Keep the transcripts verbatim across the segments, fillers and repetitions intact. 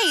Hey,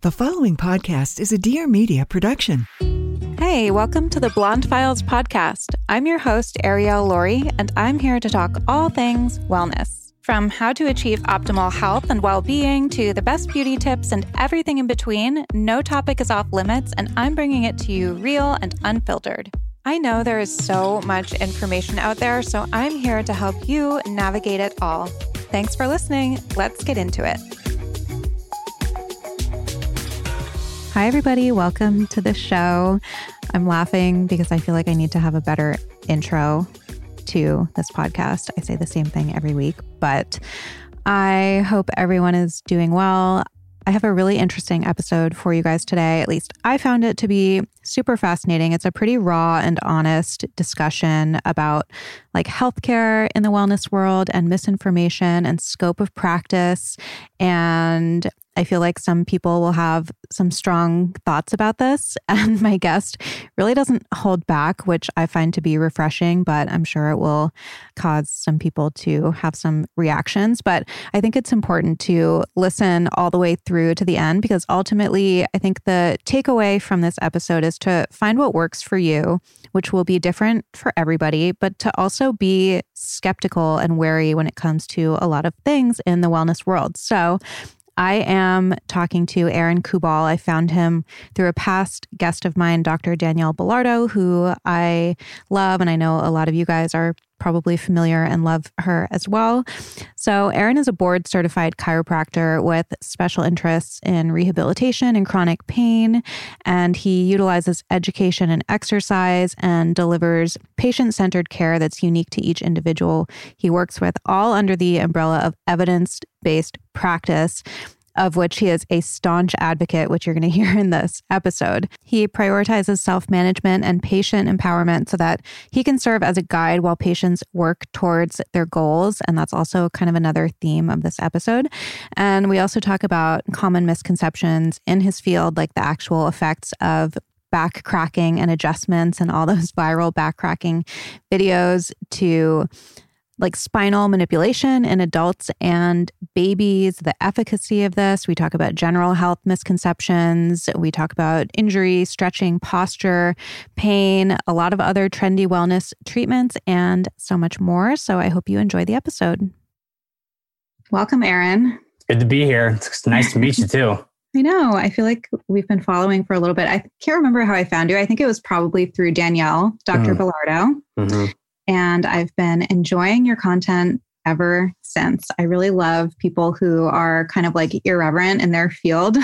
The following podcast is a Dear Media production. Hey, welcome to the Blonde Files podcast. I'm your host, Arielle Lorre, and I'm here to talk all things wellness. From how to achieve optimal health and well-being to the best beauty tips and everything in between, no topic is off limits, and I'm bringing it to you real and unfiltered. I know there is so much information out there, so I'm here to help you navigate it all. Thanks for listening. Let's get into it. Hi, everybody. Welcome to the show. I'm laughing because I feel like I need to have a better intro to this podcast. I say the same thing every week, but I hope everyone is doing well. I have a really interesting episode for you guys today. At least I found it to be super fascinating. It's a pretty raw and honest discussion about like healthcare in the wellness world and misinformation and scope of practice. And I feel like some people will have some strong thoughts about this, and my guest really doesn't hold back, which I find to be refreshing, but I'm sure it will cause some people to have some reactions. But I think it's important to listen all the way through to the end, because ultimately I think the takeaway from this episode is to find what works for you, which will be different for everybody, but to also be skeptical and wary when it comes to a lot of things in the wellness world. So I am talking to Aaron Kubal. I found him through a past guest of mine, Doctor Danielle Belardo, who I love, and I know a lot of you guys are probably familiar and love her as well. So Aaron is a board-certified chiropractor with special interests in rehabilitation and chronic pain, and he utilizes education and exercise and delivers patient-centered care that's unique to each individual he works with, all under the umbrella of evidence-based practice, of which he is a staunch advocate, which you're going to hear in this episode. He prioritizes self-management and patient empowerment so that he can serve as a guide while patients work towards their goals. And that's also kind of another theme of this episode. And we also talk about common misconceptions in his field, like the actual effects of back cracking and adjustments and all those viral back cracking videos to like spinal manipulation in adults and babies, the efficacy of this. We talk about general health misconceptions. We talk about injury, stretching, posture, pain, a lot of other trendy wellness treatments, and so much more. So I hope you enjoy the episode. Welcome, Aaron. Good to be here. It's nice to meet you too. I know. I feel like we've been following for a little bit. I can't remember how I found you. I think it was probably through Danielle, Doctor Mm. Belardo. Mm-hmm. And I've been enjoying your content ever since. I really love people who are kind of like irreverent in their field,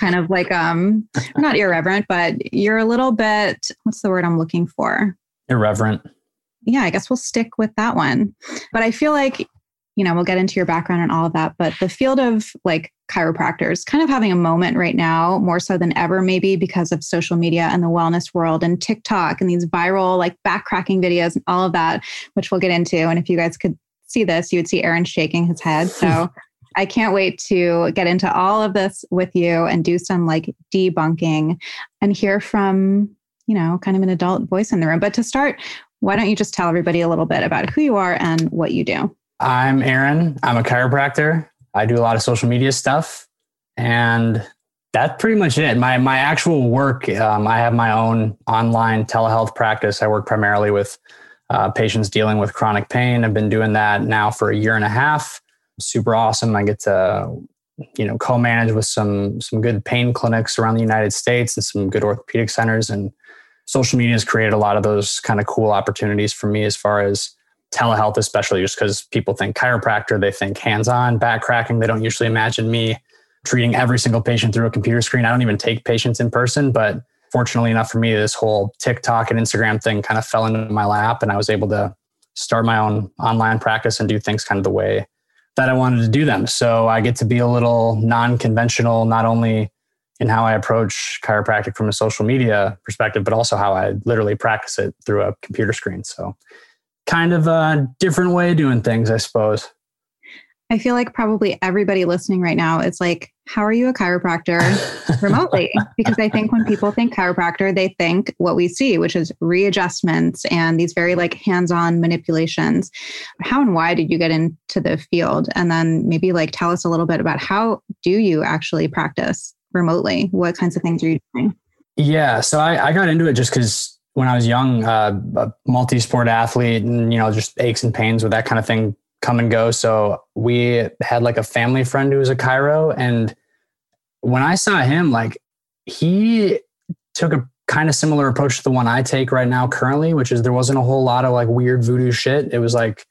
kind of like, um, not irreverent, but you're a little bit, what's the word I'm looking for? Irreverent. Yeah, I guess we'll stick with that one. But I feel like, you know, we'll get into your background and all of that, but the field of like chiropractors kind of having a moment right now, more so than ever, maybe because of social media and the wellness world and TikTok and these viral like backcracking videos and all of that, which we'll get into. And if you guys could see this, you would see Aaron shaking his head. So I can't wait to get into all of this with you and do some like debunking and hear from, you know, kind of an adult voice in the room. But to start, why don't you just tell everybody a little bit about who you are and what you do? I'm Aaron. I'm a chiropractor. I do a lot of social media stuff, and that's pretty much it. My my actual work, um, I have my own online telehealth practice. I work primarily with uh, patients dealing with chronic pain. I've been doing that now for a year and a half. Super awesome. I get to you know, co-manage with some some good pain clinics around the United States and some good orthopedic centers. And social media has created a lot of those kind of cool opportunities for me as far as telehealth, especially just because people think chiropractor, they think hands-on, back cracking. They don't usually imagine me treating every single patient through a computer screen. I don't even take patients in person, but fortunately enough for me, this whole TikTok and Instagram thing kind of fell into my lap and I was able to start my own online practice and do things kind of the way that I wanted to do them. So I get to be a little non-conventional, not only in how I approach chiropractic from a social media perspective, but also how I literally practice it through a computer screen. So kind of a different way of doing things, I suppose. I feel like probably everybody listening right now is like, how are you a chiropractor remotely? Because I think when people think chiropractor, they think what we see, which is readjustments and these very like hands-on manipulations. How and why did you get into the field? And then maybe like tell us a little bit about how do you actually practice remotely? What kinds of things are you doing? Yeah, so I, I got into it just because when I was young, uh, a multi-sport athlete and, you know, just aches and pains with that kind of thing come and go. So we had like a family friend who was a chiro. And when I saw him, like he took a kind of similar approach to the one I take right now currently, which is there wasn't a whole lot of like weird voodoo shit. It was like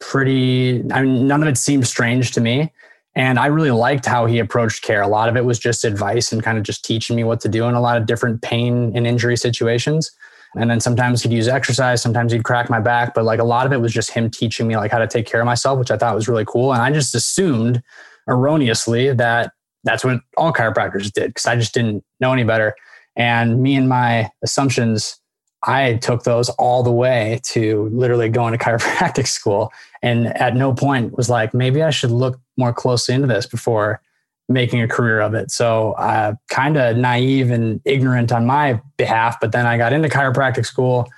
pretty, I mean, none of it seemed strange to me. And I really liked how he approached care. A lot of it was just advice and kind of just teaching me what to do in a lot of different pain and injury situations. And then sometimes he'd use exercise, sometimes he'd crack my back, but like a lot of it was just him teaching me like how to take care of myself, which I thought was really cool. And I just assumed erroneously that that's what all chiropractors did because I just didn't know any better. And me and my assumptions, I took those all the way to literally going to chiropractic school. And at no point was like, maybe I should look more closely into this before making a career of it. So uh, kind of naive and ignorant on my behalf, but then I got into chiropractic school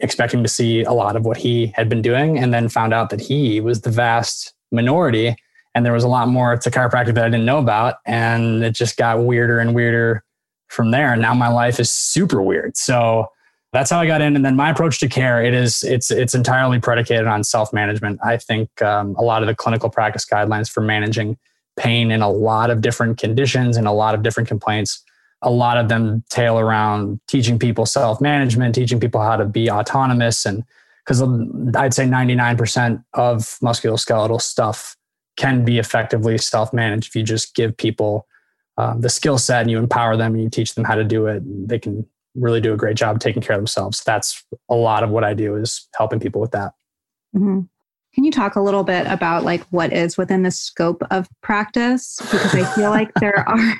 expecting to see a lot of what he had been doing and then found out that he was the vast minority and there was a lot more to chiropractic that I didn't know about. And it just got weirder and weirder from there. And now my life is super weird. So that's how I got in. And then my approach to care, it is, it's, it's entirely predicated on self-management. I think um, a lot of the clinical practice guidelines for managing pain in a lot of different conditions and a lot of different complaints. A lot of them tail around teaching people self-management, teaching people how to be autonomous. And because I'd say ninety-nine percent of musculoskeletal stuff can be effectively self-managed. If you just give people um, the skill set and you empower them and you teach them how to do it, they can really do a great job taking care of themselves. That's a lot of what I do is helping people with that. Mm-hmm. Can you talk a little bit about like what is within the scope of practice? Because I feel like there are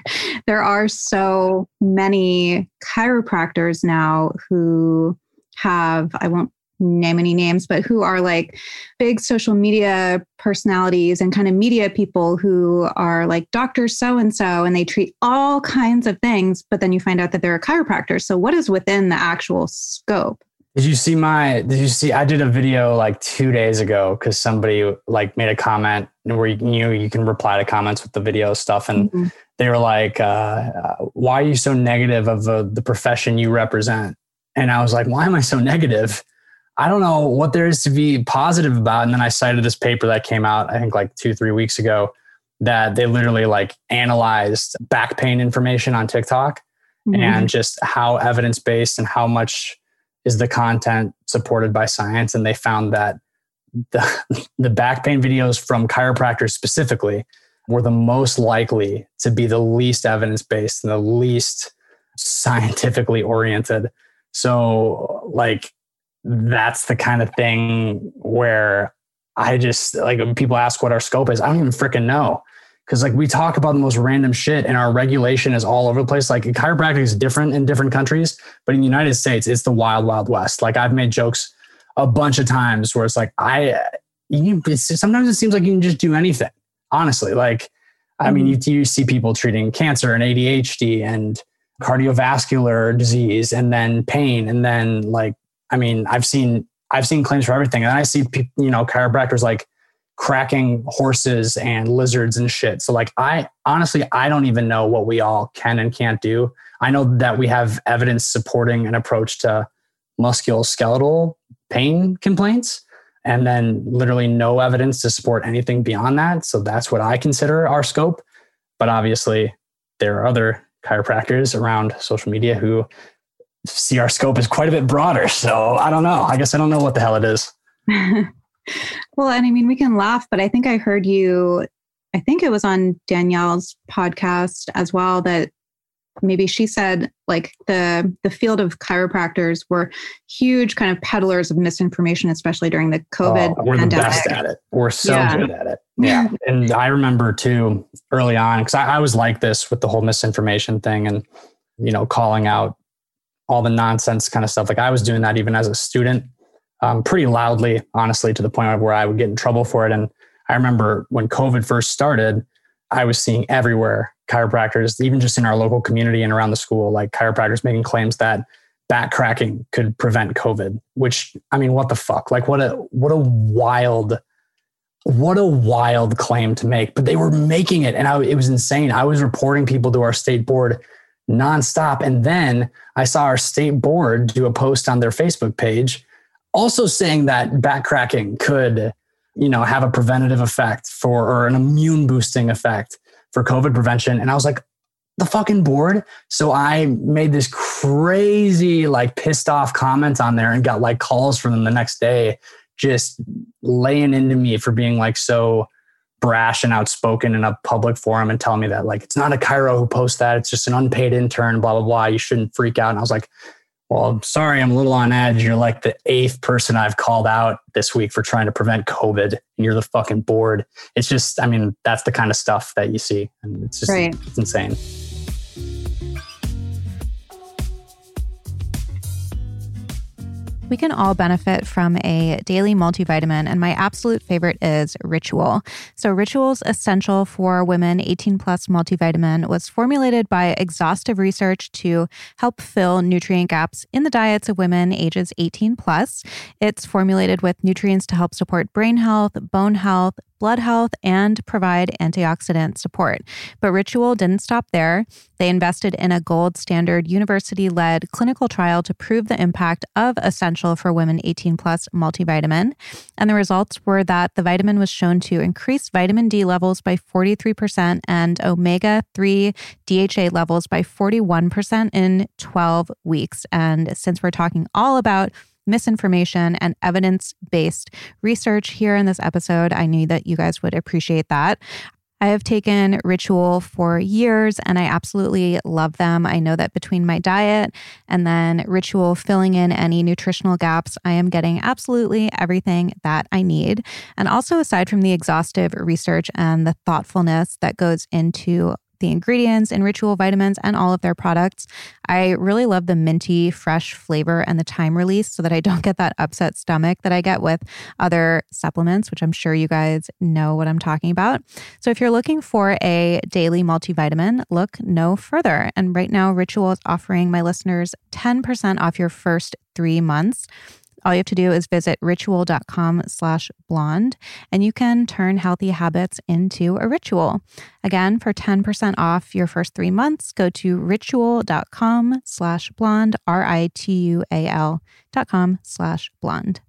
there are so many chiropractors now who have, I won't name any names, but who are like big social media personalities and kind of media people who are like Doctor So-and-so and they treat all kinds of things, but then you find out that they're a chiropractor. So what is within the actual scope? Did you see my, did you see, I did a video like two days ago because somebody like made a comment where you, you know, you can reply to comments with the video stuff. And mm-hmm. they were like, uh, why are you so negative of the, the profession you represent? And I was like, why am I so negative? I don't know what there is to be positive about. And then I cited this paper that came out, I think like two, three weeks ago that they literally like analyzed back pain information on TikTok mm-hmm. and just how evidence-based and how much is the content supported by science. And they found that the, the back pain videos from chiropractors specifically were the most likely to be the least evidence-based and the least scientifically oriented. So like, that's the kind of thing where I just like, when people ask what our scope is, I don't even freaking know. Cause like we talk about the most random shit and our regulation is all over the place. Like chiropractic is different in different countries, but in the United States, it's the wild, wild west. Like I've made jokes a bunch of times where it's like, I, you, it's, sometimes it seems like you can just do anything. Honestly, like, mm-hmm. I mean, you, you see people treating cancer and A D H D and cardiovascular disease and then pain. And then like, I mean, I've seen, I've seen claims for everything. And then I see, you know, chiropractors like cracking horses and lizards and shit. So like, I honestly, I don't even know what we all can and can't do. I know that we have evidence supporting an approach to musculoskeletal pain complaints, and then literally no evidence to support anything beyond that. So that's what I consider our scope. But obviously, there are other chiropractors around social media who see our scope is quite a bit broader. So I don't know. I guess I don't know what the hell it is. Well, and I mean, we can laugh, but I think I heard you, I think it was on Danielle's podcast as well, that maybe she said like the the field of chiropractors were huge kind of peddlers of misinformation, especially during the COVID oh, we're pandemic. We're the best at it. We're so yeah. good at it. Yeah. And I remember too, early on, because I, I was like this with the whole misinformation thing and, you know, calling out all the nonsense kind of stuff. Like I was doing that even as a student, um, pretty loudly, honestly, to the point where I would get in trouble for it. And I remember when COVID first started, I was seeing everywhere chiropractors, even just in our local community and around the school, like chiropractors making claims that back cracking could prevent COVID, which, I mean, what the fuck? Like what a, what a wild, what a wild claim to make, but they were making it. And I, it was insane. I was reporting people to our state board nonstop. And then I saw our state board do a post on their Facebook page also saying that back cracking could, you know, have a preventative effect for, or an immune boosting effect for COVID prevention. And I was like, the fucking board. So I made this crazy, like pissed off comment on there and got like calls from them the next day, just laying into me for being like so brash and outspoken in a public forum and telling me that like, it's not a chiro who posts that. It's just an unpaid intern, blah, blah, blah. You shouldn't freak out. And I was like, well, I'm sorry, I'm a little on edge. You're like the eighth person I've called out this week for trying to prevent COVID, and you're the fucking board. It's just, I mean, that's the kind of stuff that you see, and it's just right. It's insane. We can all benefit from a daily multivitamin, and my absolute favorite is Ritual. So Ritual's Essential for Women eighteen plus multivitamin was formulated by exhaustive research to help fill nutrient gaps in the diets of women ages eighteen plus. It's formulated with nutrients to help support brain health, bone health, blood health, and provide antioxidant support. But Ritual didn't stop there. They invested in a gold standard university-led clinical trial to prove the impact of Essential for Women eighteen plus multivitamin. And the results were that the vitamin was shown to increase vitamin D levels by forty-three percent and omega three D H A levels by forty-one percent in twelve weeks. And since we're talking all about misinformation and evidence-based research here in this episode, I knew that you guys would appreciate that. I have taken Ritual for years and I absolutely love them. I know that between my diet and then Ritual filling in any nutritional gaps, I am getting absolutely everything that I need. And also aside from the exhaustive research and the thoughtfulness that goes into the ingredients in Ritual vitamins and all of their products, I really love the minty, fresh flavor and the time release so that I don't get that upset stomach that I get with other supplements, which I'm sure you guys know what I'm talking about. So if you're looking for a daily multivitamin, look no further. And right now, Ritual is offering my listeners ten percent off your first three months. All you have to do is visit ritual.com slash blonde, and you can turn healthy habits into a ritual. Again, for ten percent off your first three months, go to ritual.com slash blonde, R-I-T-U-A-L dot com slash blonde.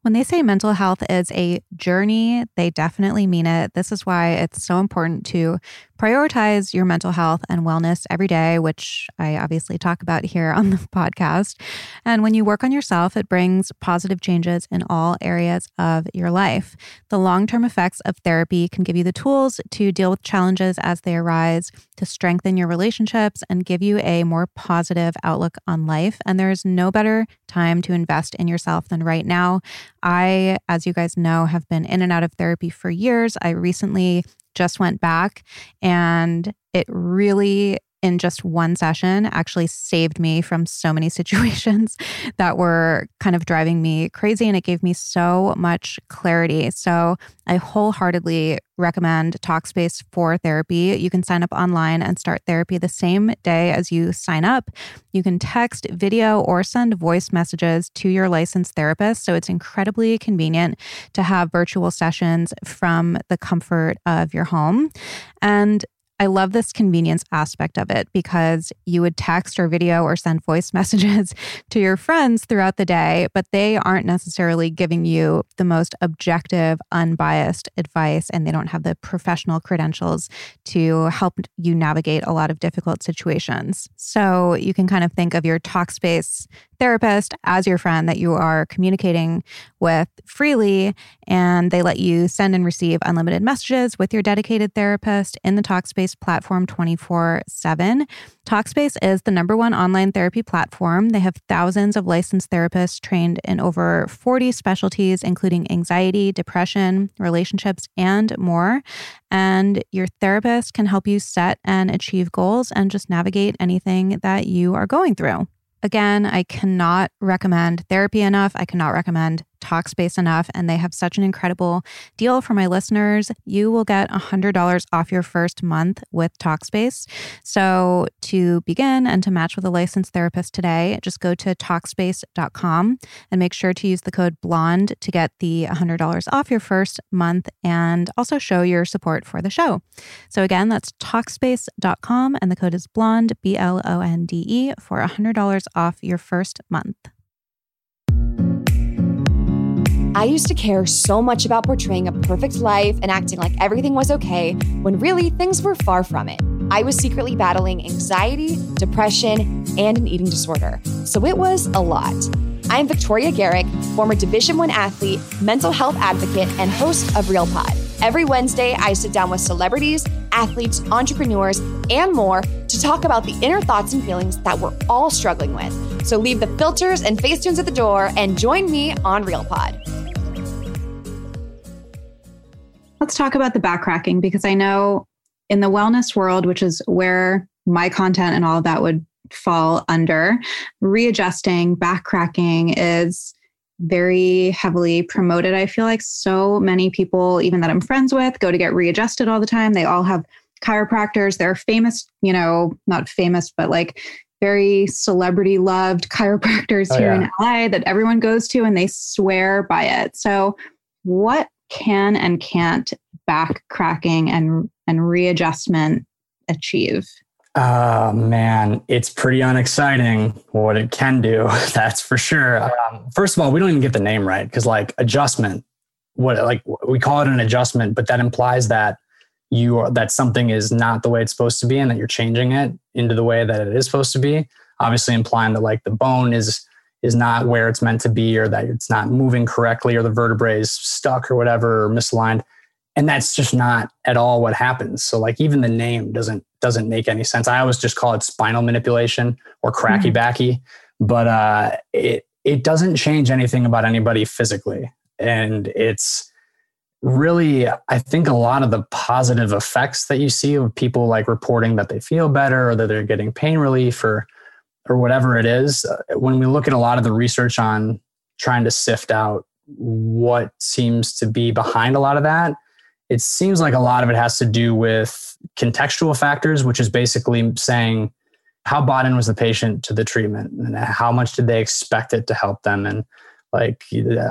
When they say mental health is a journey, they definitely mean it. This is why it's so important to prioritize your mental health and wellness every day, which I obviously talk about here on the podcast. And when you work on yourself, it brings positive changes in all areas of your life. The long-term effects of therapy can give you the tools to deal with challenges as they arise, to strengthen your relationships, and give you a more positive outlook on life. And there is no better time to invest in yourself than right now. I, as you guys know, have been in and out of therapy for years. I recently just went back, and it really, in just one session, actually saved me from so many situations that were kind of driving me crazy, and it gave me so much clarity. So I wholeheartedly recommend Talkspace for therapy. You can sign up online and start therapy the same day as you sign up. You can text, video, or send voice messages to your licensed therapist. So it's incredibly convenient to have virtual sessions from the comfort of your home. And I love this convenience aspect of it because you would text or video or send voice messages to your friends throughout the day, but they aren't necessarily giving you the most objective, unbiased advice, and they don't have the professional credentials to help you navigate a lot of difficult situations. So you can kind of think of your Talkspace therapist as your friend that you are communicating with freely, and they let you send and receive unlimited messages with your dedicated therapist in the Talkspace platform twenty-four seven. Talkspace is the number one online therapy platform. They have thousands of licensed therapists trained in over forty specialties, including anxiety, depression, relationships, and more. And your therapist can help you set and achieve goals and just navigate anything that you are going through. Again, I cannot recommend therapy enough. I cannot recommend Talkspace enough. And they have such an incredible deal for my listeners. You will get one hundred dollars off your first month with Talkspace. So to begin and to match with a licensed therapist today, just go to Talkspace dot com and make sure to use the code BLONDE to get the one hundred dollars off your first month and also show your support for the show. So again, that's Talkspace dot com and the code is BLONDE, B L O N D E, for one hundred dollars off your first month. I used to care so much about portraying a perfect life and acting like everything was okay, when really things were far from it. I was secretly battling anxiety, depression, and an eating disorder. So it was a lot. I'm Victoria Garrick, former Division One athlete, mental health advocate, and host of RealPod. Every Wednesday, I sit down with celebrities, athletes, entrepreneurs, and more to talk about the inner thoughts and feelings that we're all struggling with. So leave the filters and Facetunes at the door and join me on RealPod. Let's talk about the backcracking, because I know in the wellness world, which is where my content and all of that would fall under, readjusting, backcracking is very heavily promoted. I feel like so many people, even that I'm friends with, go to get readjusted all the time. They all have chiropractors. They're famous, you know, not famous, but like very celebrity loved chiropractors oh, here yeah. in L A that everyone goes to and they swear by it. So what can and can't backcracking and and readjustment achieve? Oh man, it's pretty unexciting what it can do. That's for sure. Um, first of all, we don't even get the name right, because like adjustment, what like we call it an adjustment, but that implies that you are, that something is not the way it's supposed to be and that you're changing it into the way that it is supposed to be. Obviously, implying that like the bone is. is not where it's meant to be, or that it's not moving correctly, or the vertebrae is stuck or whatever, or misaligned. And that's just not at all what happens. So like even the name doesn't doesn't make any sense. I always just call it spinal manipulation or cracky backy, but uh, it it doesn't change anything about anybody physically. And it's really, I think a lot of the positive effects that you see of people like reporting that they feel better or that they're getting pain relief or or whatever it is, when we look at a lot of the research on trying to sift out what seems to be behind a lot of that, it seems like a lot of it has to do with contextual factors, which is basically saying how bought in was the patient to the treatment and how much did they expect it to help them, and like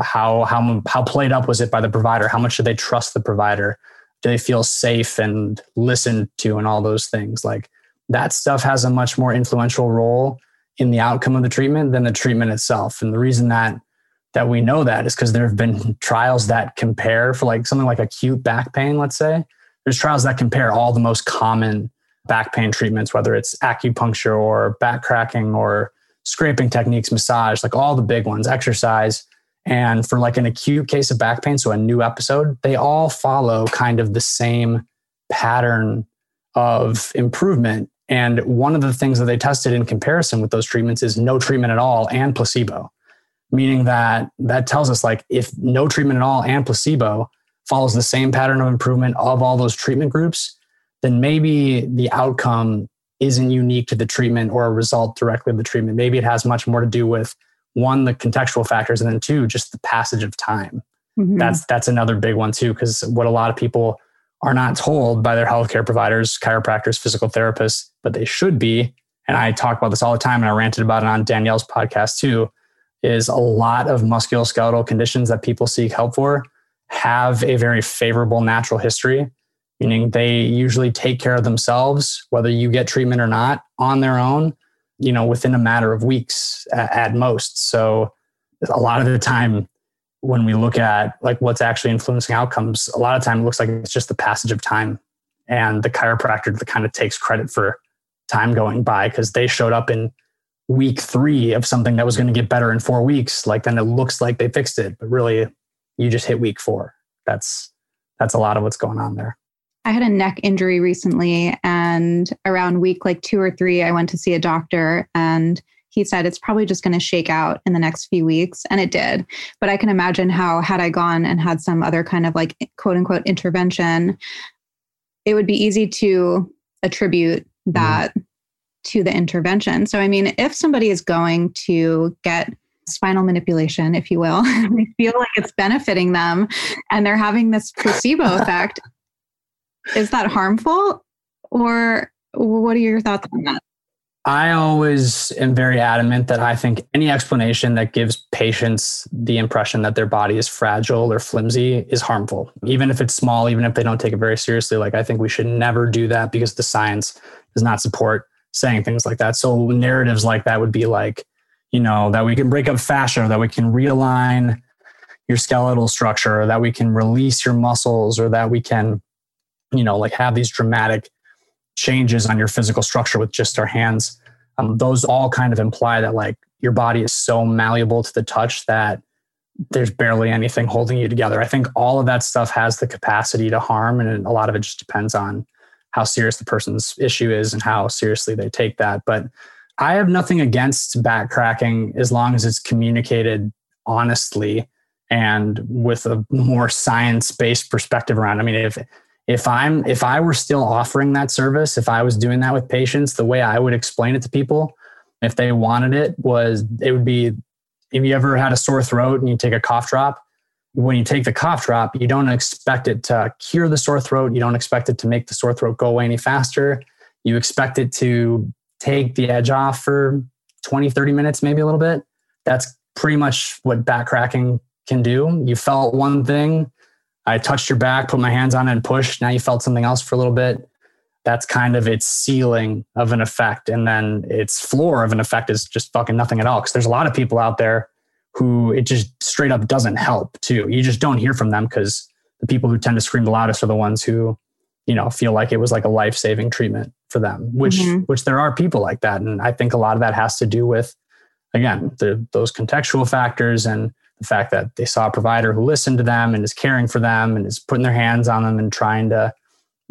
how how how played up was it by the provider, how much did they trust the provider, do they feel safe and listened to, and all those things. Like that stuff has a much more influential role in the outcome of the treatment than the treatment itself. And the reason that that we know that is because there have been trials that compare for like something like acute back pain, let's say. There's trials that compare all the most common back pain treatments, whether it's acupuncture or back cracking or scraping techniques, massage, like all the big ones, exercise. And for like an acute case of back pain, so a new episode, they all follow kind of the same pattern of improvement. And one of the things that they tested in comparison with those treatments is no treatment at all and placebo, meaning that that tells us like if no treatment at all and placebo follows the same pattern of improvement of all those treatment groups, then maybe the outcome isn't unique to the treatment or a result directly of the treatment. Maybe it has much more to do with one, the contextual factors, and then two, just the passage of time. Mm-hmm. That's that's another big one too, because what a lot of people are not told by their healthcare providers, chiropractors, physical therapists, but they should be. And I talk about this all the time, and I ranted about it on Danielle's podcast too, is a lot of musculoskeletal conditions that people seek help for have a very favorable natural history. meaning they usually take care of themselves, whether you get treatment or not, on their own, you know, within a matter of weeks at most. So a lot of the time when we look at like what's actually influencing outcomes, a lot of time it looks like it's just the passage of time, and the chiropractor kind of takes credit for time going by because they showed up in week three of something that was going to get better in four weeks. Like then it looks like they fixed it, but really you just hit week four. That's, that's a lot of what's going on there. I had a neck injury recently, and around week like two or three, I went to see a doctor, and he said, it's probably just going to shake out in the next few weeks. And it did. But I can imagine how, had I gone and had some other kind of like quote unquote intervention, it would be easy to attribute that mm. to the intervention. So, I mean, if somebody is going to get spinal manipulation, if you will, they feel like it's benefiting them and they're having this placebo effect, is that harmful? Or what are your thoughts on that? I always am very adamant that I think any explanation that gives patients the impression that their body is fragile or flimsy is harmful. Even if it's small, even if they don't take it very seriously, like I think we should never do that because the science does not support saying things like that. So narratives like that would be like, you know, that we can break up fascia, that we can realign your skeletal structure, or that we can release your muscles, or that we can, you know, like have these dramatic changes on your physical structure with just our hands. Um, those all kind of imply that like your body is so malleable to the touch that there's barely anything holding you together. I think all of that stuff has the capacity to harm, and a lot of it just depends on how serious the person's issue is and how seriously they take that. But I have nothing against back cracking as long as it's communicated honestly and with a more science-based perspective around. I mean, if If I'm, if I were still offering that service, if I was doing that with patients, the way I would explain it to people, if they wanted it, was it would be, if you ever had a sore throat and you take a cough drop, when you take the cough drop, you don't expect it to cure the sore throat. You don't expect it to make the sore throat go away any faster. You expect it to take the edge off for twenty, thirty minutes, maybe a little bit. That's pretty much what back cracking can do. You felt one thing, I touched your back, put my hands on it and pushed. Now you felt something else for a little bit. That's kind of its ceiling of an effect. And then its floor of an effect is just fucking nothing at all. Because there's a lot of people out there who it just straight up doesn't help too. You just don't hear from them because the people who tend to scream the loudest are the ones who, you know, feel like it was like a life-saving treatment for them, which, mm-hmm. which there are people like that. And I think a lot of that has to do with, again, the, those contextual factors and the fact that they saw a provider who listened to them and is caring for them and is putting their hands on them and trying to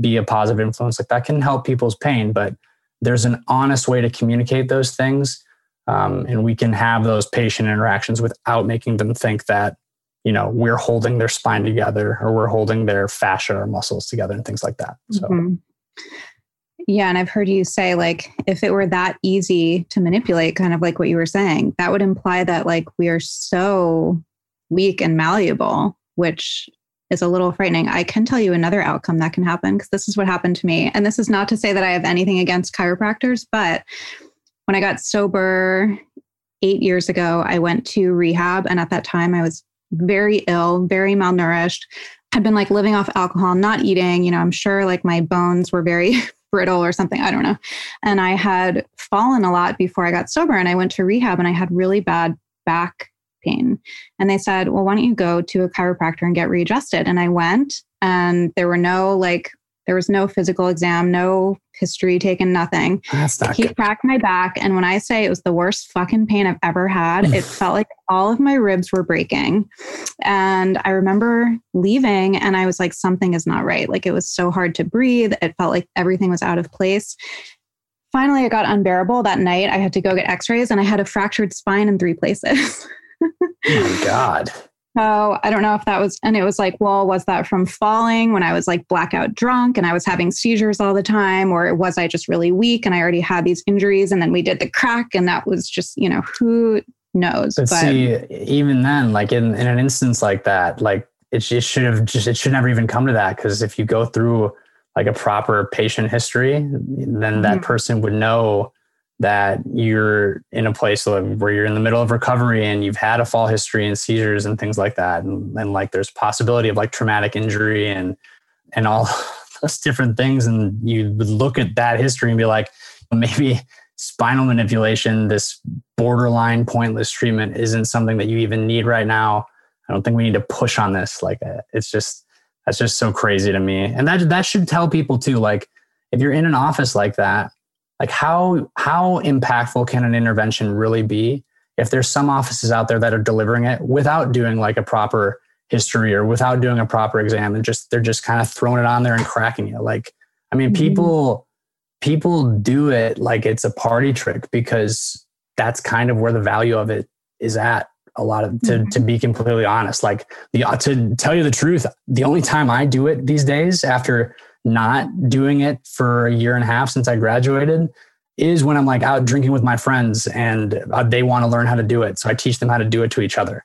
be a positive influence. Like that can help people's pain, but there's an honest way to communicate those things. Um, and we can have those patient interactions without making them think that, you know, we're holding their spine together or we're holding their fascia or muscles together and things like that. So. Mm-hmm. Yeah. And I've heard you say, like, if it were that easy to manipulate, kind of like what you were saying, that would imply that like we are so weak and malleable, which is a little frightening. I can tell you another outcome that can happen, because this is what happened to me. And this is not to say that I have anything against chiropractors, but when I got sober eight years ago, I went to rehab. And at that time I was very ill, very malnourished, had been like living off alcohol, not eating, you know, I'm sure like my bones were very brittle or something. I don't know. And I had fallen a lot before I got sober, and I went to rehab and I had really bad back pain. And they said, well, why don't you go to a chiropractor and get readjusted? And I went, and there were no, like, there was no physical exam, no history taken, nothing. That's not he good. Cracked my back. And when I say it was the worst fucking pain I've ever had, it felt like all of my ribs were breaking. And I remember leaving and I was like, something is not right. Like it was so hard to breathe. It felt like everything was out of place. Finally, it got unbearable that night. I had to go get x-rays, and I had a fractured spine in three places. Oh my God. So I don't know if that was, and it was like, well, was that from falling when I was like blackout drunk and I was having seizures all the time? Or was I just really weak and I already had these injuries, and then we did the crack, and that was just, you know, who knows? But, but see, even then, like in, in an instance like that, like it, it should have just, it should never even come to that. Because if you go through like a proper patient history, then mm-hmm. that person would know that you're in a place where you're in the middle of recovery and you've had a fall history and seizures and things like that. And, and like, there's possibility of like traumatic injury and, and all discuss different things. And you would look at that history and be like, maybe spinal manipulation, this borderline pointless treatment, isn't something that you even need right now. I don't think we need to push on this. Like, it's just, that's just so crazy to me. And that, that should tell people too, like, if you're in an office like that, like how, how impactful can an intervention really be if there's some offices out there that are delivering it without doing like a proper history or without doing a proper exam, and just, they're just kind of throwing it on there and cracking it. Like, I mean, mm-hmm. people, people do it like it's a party trick, because that's kind of where the value of it is at. A lot of, to, to be completely honest, like the, to tell you the truth, the only time I do it these days, after not doing it for a year and a half since I graduated, is when I'm like out drinking with my friends and they want to learn how to do it. So I teach them how to do it to each other.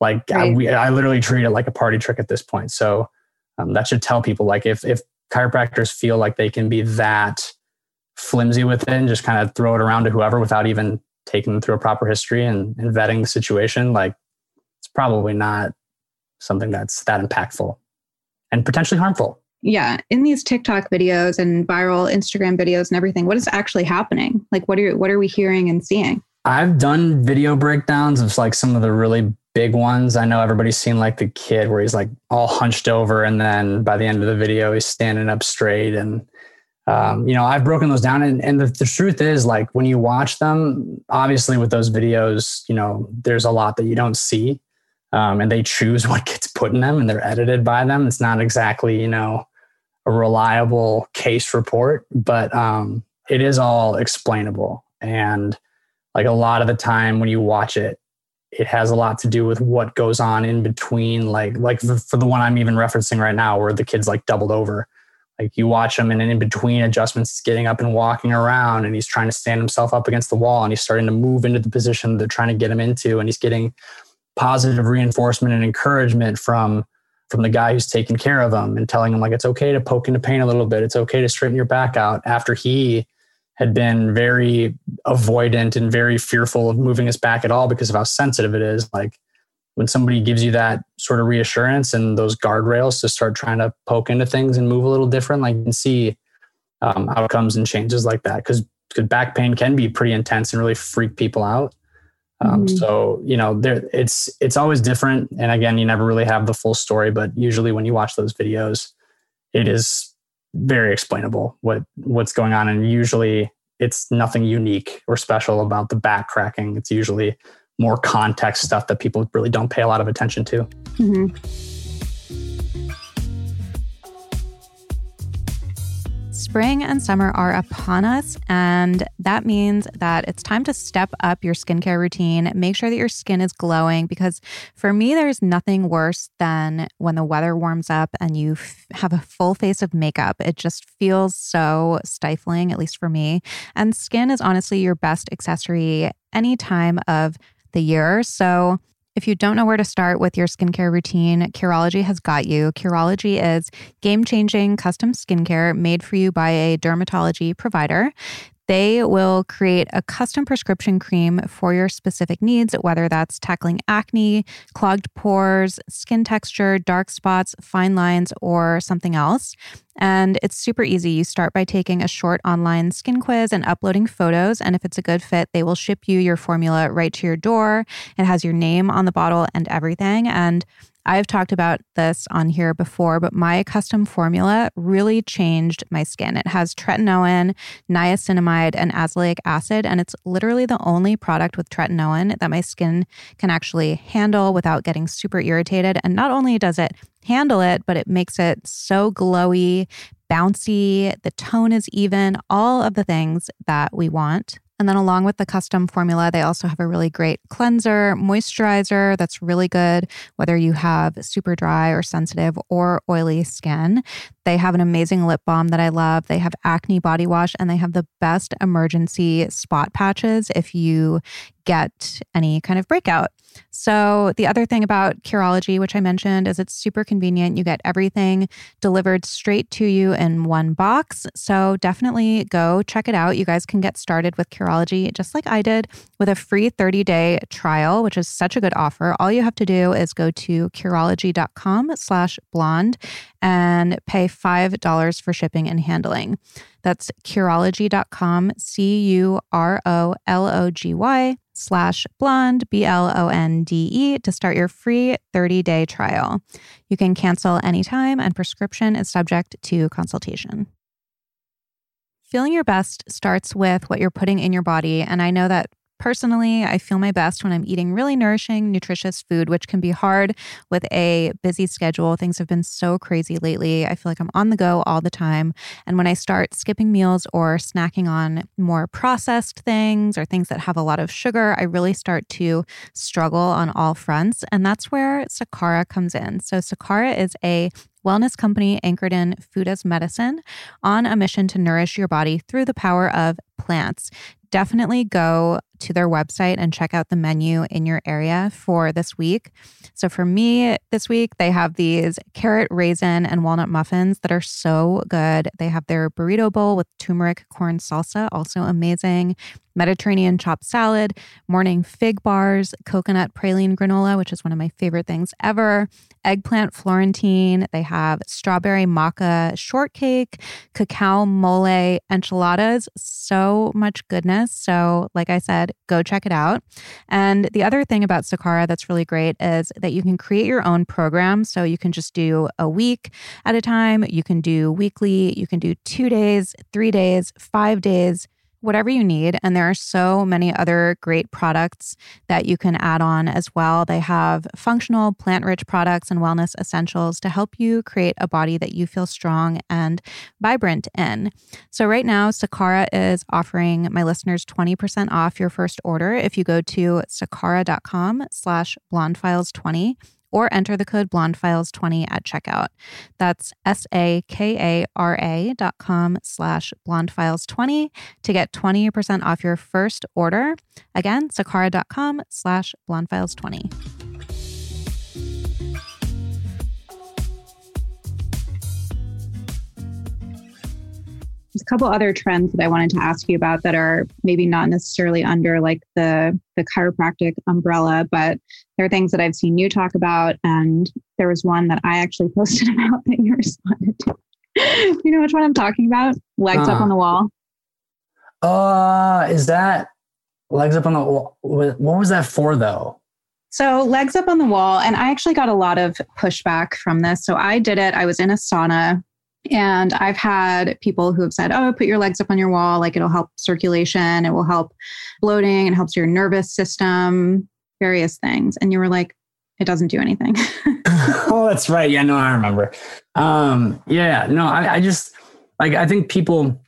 Like right. I, we, I literally treat it like a party trick at this point. So um, that should tell people, like, if, if chiropractors feel like they can be that flimsy with it and just kind of throw it around to whoever without even taking them through a proper history and, and vetting the situation, like, it's probably not something that's that impactful and potentially harmful. Yeah. In these TikTok videos and viral Instagram videos and everything, what is actually happening? Like, what are, what are we hearing and seeing? I've done video breakdowns of like some of the really big ones. I know everybody's seen like the kid where he's like all hunched over, and then by the end of the video, he's standing up straight. And Um, you know, I've broken those down, and, and the, the truth is, like, when you watch them, obviously with those videos, you know, there's a lot that you don't see, um, and they choose what gets put in them and they're edited by them. It's not exactly, you know, a reliable case report, but um, it is all explainable. And like a lot of the time when you watch it, it has a lot to do with what goes on in between. Like, like for, for the one I'm even referencing right now, where the kid's like doubled over. Like, you watch him, and in between adjustments, he's getting up and walking around, and he's trying to stand himself up against the wall, and he's starting to move into the position they're trying to get him into. And he's getting positive reinforcement and encouragement from, from the guy who's taking care of him and telling him, like, it's okay to poke into pain a little bit. It's okay to straighten your back out, after he had been very avoidant and very fearful of moving his back at all because of how sensitive it is. Like, when somebody gives you that sort of reassurance and those guardrails to start trying to poke into things and move a little different, like, you can see um, outcomes and changes like that. Cause, cause back pain can be pretty intense and really freak people out. Um, mm-hmm. So, you know, there it's, it's always different. And again, you never really have the full story, but usually when you watch those videos, it is very explainable what, what's going on. And usually it's nothing unique or special about the back cracking. It's usually more context stuff that people really don't pay a lot of attention to. Mm-hmm. Spring and summer are upon us, and that means that it's time to step up your skincare routine. Make sure that your skin is glowing, because for me, there's nothing worse than when the weather warms up and you f- have a full face of makeup. It just feels so stifling, at least for me. And skin is honestly your best accessory any time of the year. So if you don't know where to start with your skincare routine, Curology has got you. Curology is game-changing custom skincare made for you by a dermatology provider. They will create a custom prescription cream for your specific needs, whether that's tackling acne, clogged pores, skin texture, dark spots, fine lines, or something else. And it's super easy. You start by taking a short online skin quiz and uploading photos. And if it's a good fit, they will ship you your formula right to your door. It has your name on the bottle and everything. And I've talked about this on here before, but my custom formula really changed my skin. It has tretinoin, niacinamide, and azelaic acid, and it's literally the only product with tretinoin that my skin can actually handle without getting super irritated. And not only does it handle it, but it makes it so glowy, bouncy, the tone is even, all of the things that we want. And then along with the custom formula, they also have a really great cleanser, moisturizer that's really good, whether you have super dry or sensitive or oily skin. They have an amazing lip balm that I love. They have acne body wash, and they have the best emergency spot patches if you get any kind of breakout. So the other thing about Curology, which I mentioned, is it's super convenient. You get everything delivered straight to you in one box. So definitely go check it out. You guys can get started with Curology just like I did with a free thirty-day trial, which is such a good offer. All you have to do is go to Curology.com slash blonde and pay five dollars for shipping and handling. That's Curology dot com, C U R O L O G Y slash blonde, B L O N D E, to start your free thirty-day trial. You can cancel anytime, and prescription is subject to consultation. Feeling your best starts with what you're putting in your body, and I know that personally, I feel my best when I'm eating really nourishing, nutritious food, which can be hard with a busy schedule. Things have been so crazy lately. I feel like I'm on the go all the time. And when I start skipping meals or snacking on more processed things or things that have a lot of sugar, I really start to struggle on all fronts. And that's where Sakara comes in. So Sakara is a wellness company anchored in food as medicine on a mission to nourish your body through the power of plants. Definitely go to their website and check out the menu in your area for this week. So for me this week, they have these carrot, raisin, and walnut muffins that are so good. They have their burrito bowl with turmeric corn salsa, also amazing. Mediterranean chopped salad, morning fig bars, coconut praline granola, which is one of my favorite things ever, eggplant Florentine. They have strawberry maca shortcake, cacao mole enchiladas, so much goodness. So like I said, go check it out. And the other thing about Sakara that's really great is that you can create your own program. So you can just do a week at a time. You can do weekly, you can do two days, three days, five days, whatever you need. And there are so many other great products that you can add on as well. They have functional plant-rich products and wellness essentials to help you create a body that you feel strong and vibrant in. So right now, Sakara is offering my listeners twenty percent off your first order if you go to Sakara.com slash blondefiles20 or enter the code blondefiles twenty at checkout. That's S-A-K-A-R-A dot com slash blondefiles20 to get twenty percent off your first order. Again, Sakara.com slash blondefiles20. There's a couple other trends that I wanted to ask you about that are maybe not necessarily under like the, the chiropractic umbrella, but there are things that I've seen you talk about. And there was one that I actually posted about that you responded to. You know which one I'm talking about? Legs uh, up on the wall. Uh, is that legs up on the wall? What was that for though? So legs up on the wall. And I actually got a lot of pushback from this. So I did it. I was in a sauna. And I've had people who have said, oh, put your legs up on your wall, like it'll help circulation, it will help bloating, it helps your nervous system, various things. And you were like, it doesn't do anything. Oh, that's right. Yeah, no, I remember. Um, yeah, no, I, I just, like, I think people,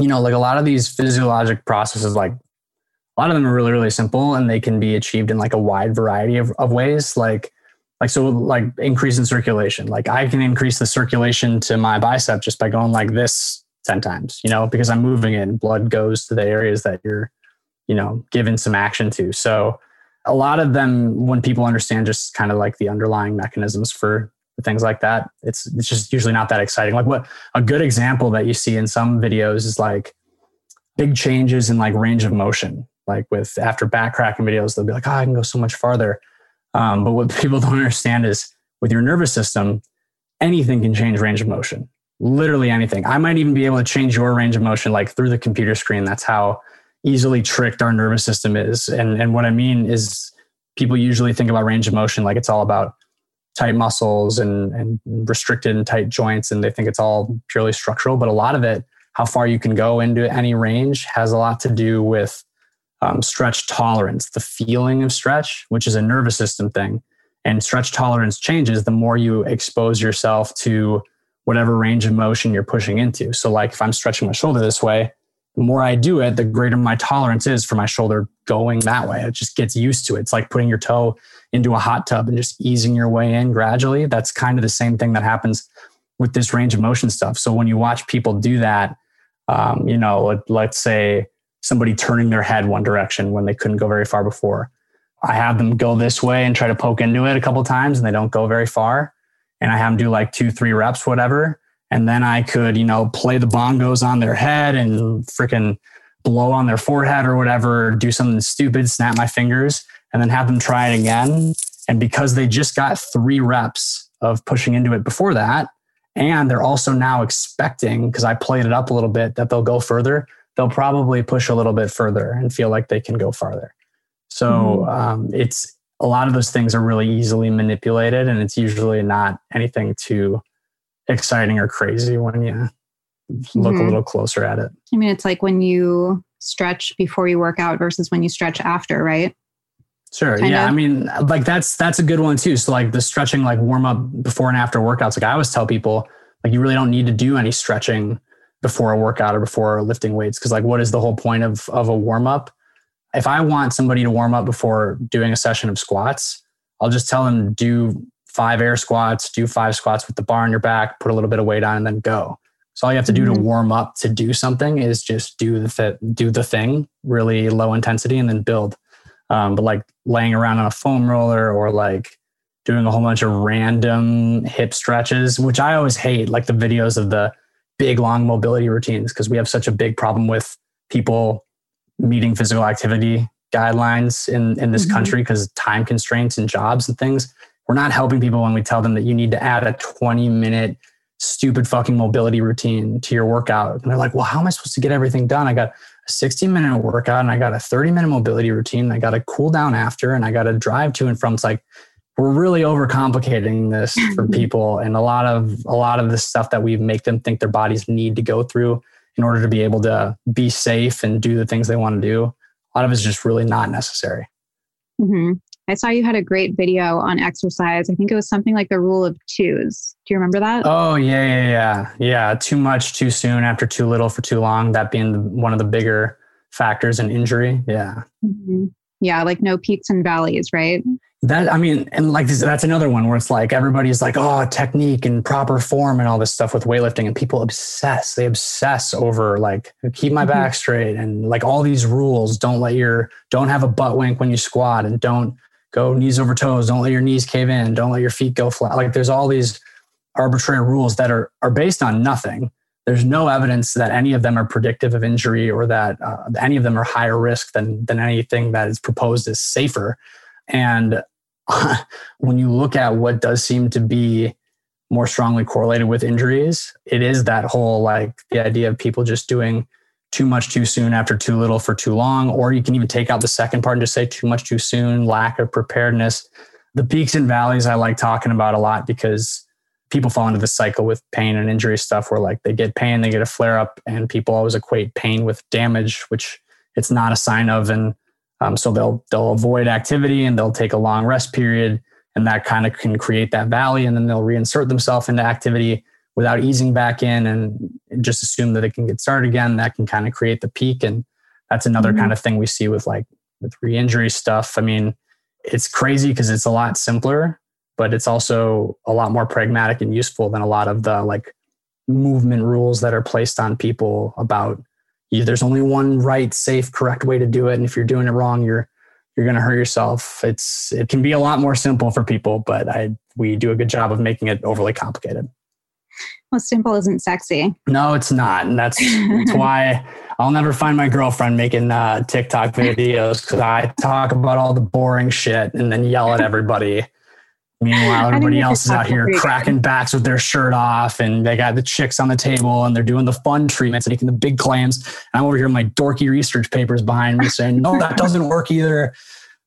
you know, like a lot of these physiologic processes, like a lot of them are really, really simple and they can be achieved in like a wide variety of, of ways. Like, Like, so like increase in circulation, like I can increase the circulation to my bicep just by going like this ten times, you know, because I'm moving it and blood goes to the areas that you're, you know, given some action to. So a lot of them, when people understand just kind of like the underlying mechanisms for things like that, it's it's just usually not that exciting. Like what a good example that you see in some videos is like big changes in like range of motion, like with after back cracking videos, they'll be like, oh, I can go so much farther. Um, but what people don't understand is with your nervous system, anything can change range of motion, literally anything. I might even be able to change your range of motion, like through the computer screen. That's how easily tricked our nervous system is. And, and what I mean is people usually think about range of motion, like it's all about tight muscles and, and restricted and tight joints. And they think it's all purely structural, but a lot of it, how far you can go into any range has a lot to do with Um, stretch tolerance, the feeling of stretch, which is a nervous system thing. And stretch tolerance changes the more you expose yourself to whatever range of motion you're pushing into. So like if I'm stretching my shoulder this way, the more I do it, the greater my tolerance is for my shoulder going that way. It just gets used to it. It's like putting your toe into a hot tub and just easing your way in gradually. That's kind of the same thing that happens with this range of motion stuff. So when you watch people do that, um, you know, let, let's say somebody turning their head one direction when they couldn't go very far before. I have them go this way and try to poke into it a couple of times and they don't go very far. And I have them do like two, three reps, whatever. And then I could, you know, play the bongos on their head and freaking blow on their forehead or whatever, do something stupid, snap my fingers, and then have them try it again. And because they just got three reps of pushing into it before that, and they're also now expecting, because I played it up a little bit, that they'll go further, they'll probably push a little bit further and feel like they can go farther. So mm-hmm. um, it's a lot of those things are really easily manipulated, and it's usually not anything too exciting or crazy when you look mm-hmm. a little closer at it. I mean, it's like when you stretch before you work out versus when you stretch after, right? Sure. Kind yeah. Of. I mean, like that's, that's a good one too. So like the stretching, like warm up before and after workouts. Like I always tell people, like you really don't need to do any stretching before a workout or before lifting weights. Cause like, what is the whole point of, of a warm up? If I want somebody to warm up before doing a session of squats, I'll just tell them do five air squats, do five squats with the bar on your back, put a little bit of weight on, and then go. So all you have to do mm-hmm. to warm up to do something is just do the fit, do the thing, really low intensity, and then build. Um, but like laying around on a foam roller or like doing a whole bunch of random hip stretches, which I always hate, like the videos of the big long mobility routines, because we have such a big problem with people meeting physical activity guidelines in, in this mm-hmm. country because time constraints and jobs and things. We're not helping people when we tell them that you need to add a twenty minute stupid fucking mobility routine to your workout. And they're like, well, how am I supposed to get everything done? I got a sixty minute workout and I got a thirty minute mobility routine. And I got to cool down after and I got to drive to and from. It's like, we're really overcomplicating this for people. And a lot of, a lot of the stuff that we make them think their bodies need to go through in order to be able to be safe and do the things they want to do, a lot of it's just really not necessary. Mm-hmm. I saw you had a great video on exercise. I think it was something like the rule of twos. Do you remember that? Oh, yeah, yeah, yeah. Yeah, too much, too soon, after too little, for too long. That being the, one of the bigger factors in injury. Yeah. Mm-hmm. Yeah, like no peaks and valleys, right? That, I mean, and like this, that's another one where it's like everybody's like, oh, technique and proper form and all this stuff with weightlifting, and people obsess. They obsess over like, keep my mm-hmm. back straight and like all these rules. Don't let your, don't have a butt wink when you squat, and don't go knees over toes. Don't let your knees cave in. Don't let your feet go flat. Like there's all these arbitrary rules that are, are based on nothing. There's no evidence that any of them are predictive of injury, or that uh, any of them are higher risk than, than anything that is proposed as safer. And uh, when you look at what does seem to be more strongly correlated with injuries, it is that whole, like the idea of people just doing too much too soon after too little for too long. Or you can even take out the second part and just say too much too soon, lack of preparedness. The peaks and valleys I like talking about a lot, because people fall into the cycle with pain and injury stuff where like they get pain, they get a flare up, and people always equate pain with damage, which it's not a sign of. And um, so they'll they'll avoid activity and they'll take a long rest period, and that kind of can create that valley, and then they'll reinsert themselves into activity without easing back in and just assume that it can get started again. That can kind of create the peak. And that's another mm-hmm. kind of thing we see with like with re-injury stuff. I mean, it's crazy because it's a lot simpler, but it's also a lot more pragmatic and useful than a lot of the like movement rules that are placed on people about you, there's only one right, safe, correct way to do it. And if you're doing it wrong, you're, you're going to hurt yourself. It's, it can be a lot more simple for people, but I, we do a good job of making it overly complicated. Well, simple isn't sexy. No, it's not. And that's, that's why I'll never find my girlfriend making uh, TikTok videos, because I talk about all the boring shit and then yell at everybody. Meanwhile, everybody else is out here cracking backs with their shirt off, and they got the chicks on the table and they're doing the fun treatments and taking the big claims. And I'm over here with my dorky research papers behind me saying, no, that doesn't work either.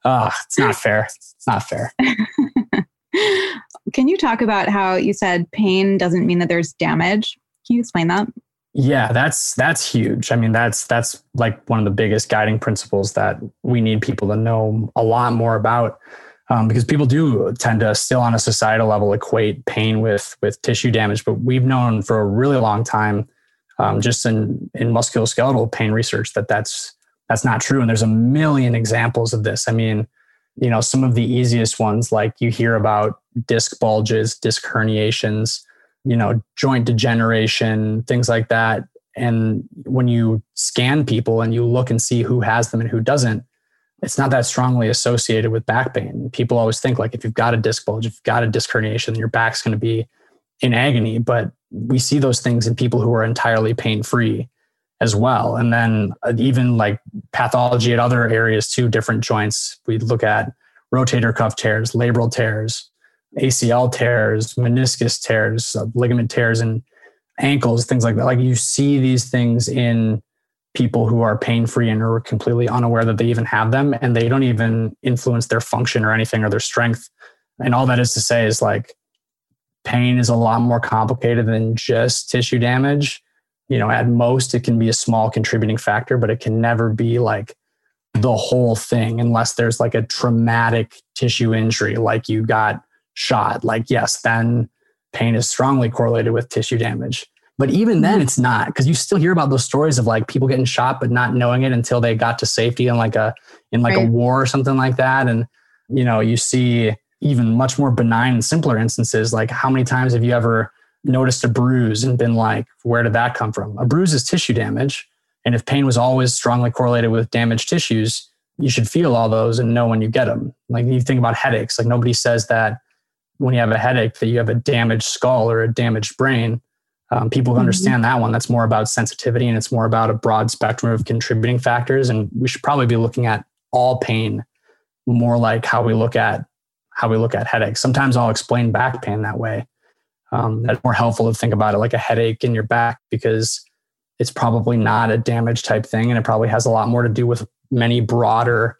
Uh, it's not fair. It's not fair. Can you talk about how you said pain doesn't mean that there's damage? Can you explain that? Yeah, that's that's huge. I mean, that's that's like one of the biggest guiding principles that we need people to know a lot more about, um, because people do tend to still on a societal level equate pain with with tissue damage. But we've known for a really long time, um, just in, in musculoskeletal pain research, that that's, that's not true. And there's a million examples of this. I mean, you know, some of the easiest ones, like you hear about disc bulges, disc herniations, you know, joint degeneration, things like that. And when you scan people and you look and see who has them and who doesn't, it's not that strongly associated with back pain. People always think like if you've got a disc bulge, if you've got a disc herniation, your back's going to be in agony. But we see those things in people who are entirely pain-free as well. And then even like pathology at other areas too, different joints. We look at rotator cuff tears, labral tears, A C L tears, meniscus tears, ligament tears, and ankles, things like that. Like you see these things in people who are pain-free and are completely unaware that they even have them, and they don't even influence their function or anything or their strength. And all that is to say is like pain is a lot more complicated than just tissue damage. You know, at most it can be a small contributing factor, but it can never be like the whole thing unless there's like a traumatic tissue injury, like you got shot. Like, yes, then pain is strongly correlated with tissue damage. But even then it's not, because you still hear about those stories of like people getting shot, but not knowing it until they got to safety in like a, in like right. a war or something like that. And, you know, you see even much more benign and simpler instances. Like how many times have you ever noticed a bruise and been like, where did that come from? A bruise is tissue damage. And if pain was always strongly correlated with damaged tissues, you should feel all those and know when you get them. Like you think about headaches, like nobody says that when you have a headache, that you have a damaged skull or a damaged brain. Um, people who understand that one, that's more about sensitivity and it's more about a broad spectrum of contributing factors. And we should probably be looking at all pain more like how we look at how we look at headaches. Sometimes I'll explain back pain that way. Um, that's more helpful to think about it like a headache in your back, because it's probably not a damage type thing. And it probably has a lot more to do with many broader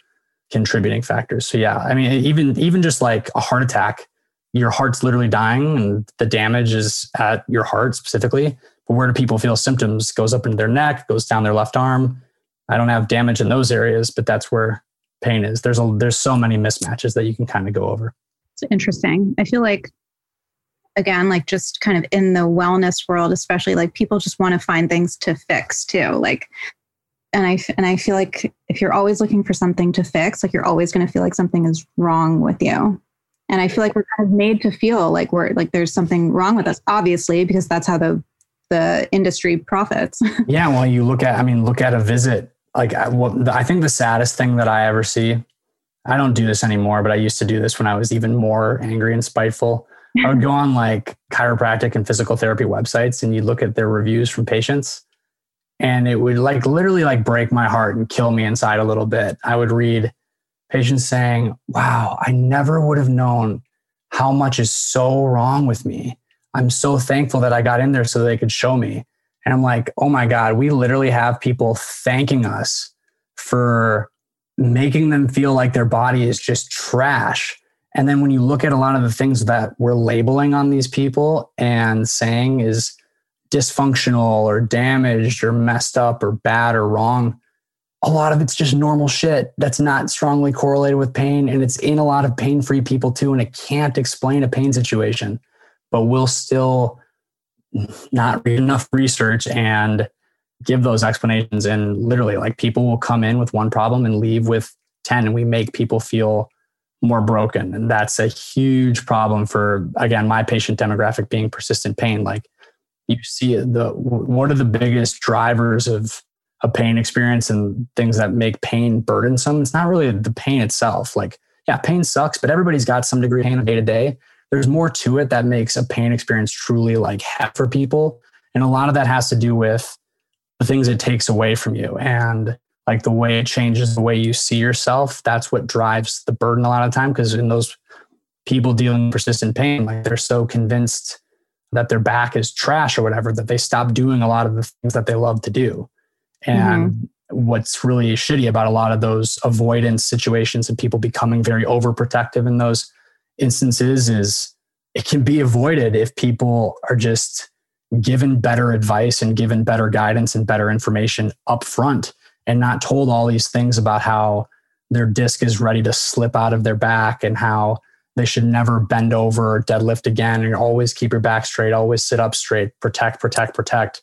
contributing factors. So yeah, I mean, even, even just like a heart attack, your heart's literally dying and the damage is at your heart specifically. But where do people feel symptoms? Goes up into their neck, goes down their left arm. I don't have damage in those areas, but that's where pain is. There's a, there's so many mismatches that you can kind of go over. It's interesting. I feel like, again, like just kind of in the wellness world, especially, like people just want to find things to fix too. Like, and I, and I feel like if you're always looking for something to fix, like you're always going to feel like something is wrong with you. And I feel like we're kind of made to feel like we're like there's something wrong with us, obviously, because that's how the the industry profits. Yeah, well, you look at, I mean, look at a visit. Like, I, well, I think the saddest thing that I ever see, I don't do this anymore, but I used to do this when I was even more angry and spiteful. I would go on like chiropractic and physical therapy websites and you look at their reviews from patients, and it would like literally like break my heart and kill me inside a little bit. I would read patients saying, wow, I never would have known how much is so wrong with me. I'm so thankful that I got in there so they could show me. And I'm like, oh my God, we literally have people thanking us for making them feel like their body is just trash. And then when you look at a lot of the things that we're labeling on these people and saying is dysfunctional or damaged or messed up or bad or wrong, a lot of it's just normal shit that's not strongly correlated with pain. And it's in a lot of pain-free people too. And it can't explain a pain situation, but we'll still not read enough research and give those explanations. And literally like people will come in with one problem and leave with ten, and we make people feel more broken. And that's a huge problem for, again, my patient demographic being persistent pain. Like you see the, what are the biggest drivers of a pain experience and things that make pain burdensome? It's not really the pain itself. Like, yeah, pain sucks, but everybody's got some degree of pain day to day. There's more to it that makes a pain experience truly like heck for people. And a lot of that has to do with the things it takes away from you. And like the way it changes the way you see yourself, that's what drives the burden a lot of the time. Because in those people dealing with persistent pain, like they're so convinced that their back is trash or whatever, that they stop doing a lot of the things that they love to do. And mm-hmm. what's really shitty about a lot of those avoidance situations and people becoming very overprotective in those instances is it can be avoided if people are just given better advice and given better guidance and better information up front, and not told all these things about how their disc is ready to slip out of their back and how they should never bend over or deadlift again, and always keep your back straight, always sit up straight, protect, protect, protect.